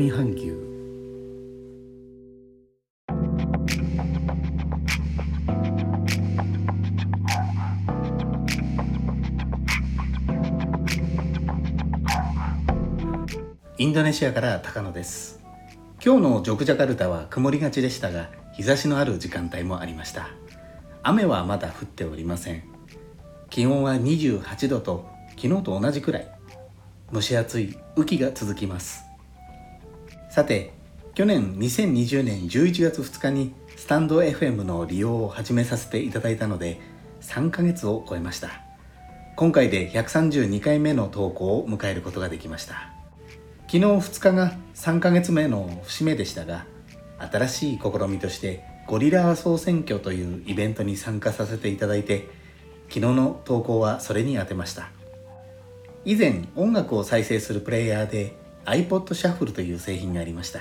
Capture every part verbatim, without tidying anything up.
南半球。インドネシアから高野です。今日のジョクジャカルタは曇りがちでしたが、日差しのある時間帯もありました。雨はまだ降っておりません。気温はにじゅうはちどと昨日と同じくらい。蒸し暑い雨季が続きます。さて、去年にせんにじゅうねんじゅういちがつふつかにスタンド エフエム の利用を始めさせていただいたのでさんかげつを超えました。今回でひゃくさんじゅうにかいめの投稿を迎えることができました。昨日ふつかがさんかげつめの節目でしたが、新しい試みとしてゴリラ総選挙というイベントに参加させていただいて、昨日の投稿はそれに当てました。以前、音楽を再生するプレイヤーで iPod Shuffle という製品がありました。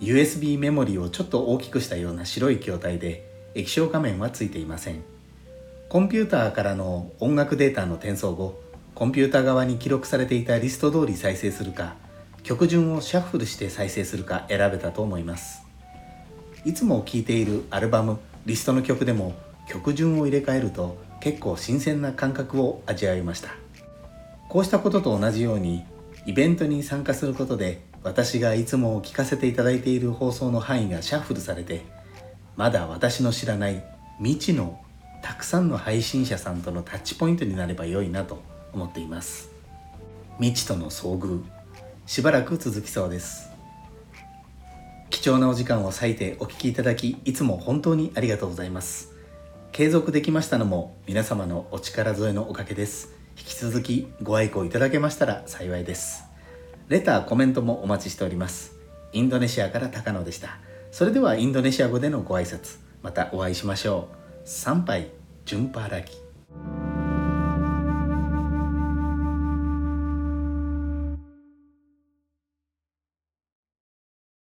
ユーエスビー メモリをちょっと大きくしたような白い筐体で、液晶画面はついていません。コンピューターからの音楽データの転送後、コンピューター側に記録されていたリスト通り再生するか、曲順をシャッフルして再生するか選べたと思います。いつも聴いているアルバム、リストの曲でも曲順を入れ替えると結構新鮮な感覚を味わいました。こうしたことと同じように、イベントに参加することで私がいつも聞かせていただいている放送の範囲がシャッフルされて、まだ私の知らない未知のたくさんの配信者さんとのタッチポイントになれば良いなと思っています。未知との遭遇、しばらく続きそうです。貴重なお時間を割いてお聞きいただき、いつも本当にありがとうございます。継続できましたのも皆様のお力添えのおかげです。引き続きご愛顧いただけましたら幸いです。レター、コメントもお待ちしております。インドネシアから高野でした。それではインドネシア語でのご挨拶、またお会いしましょう。参拝順パーラキ。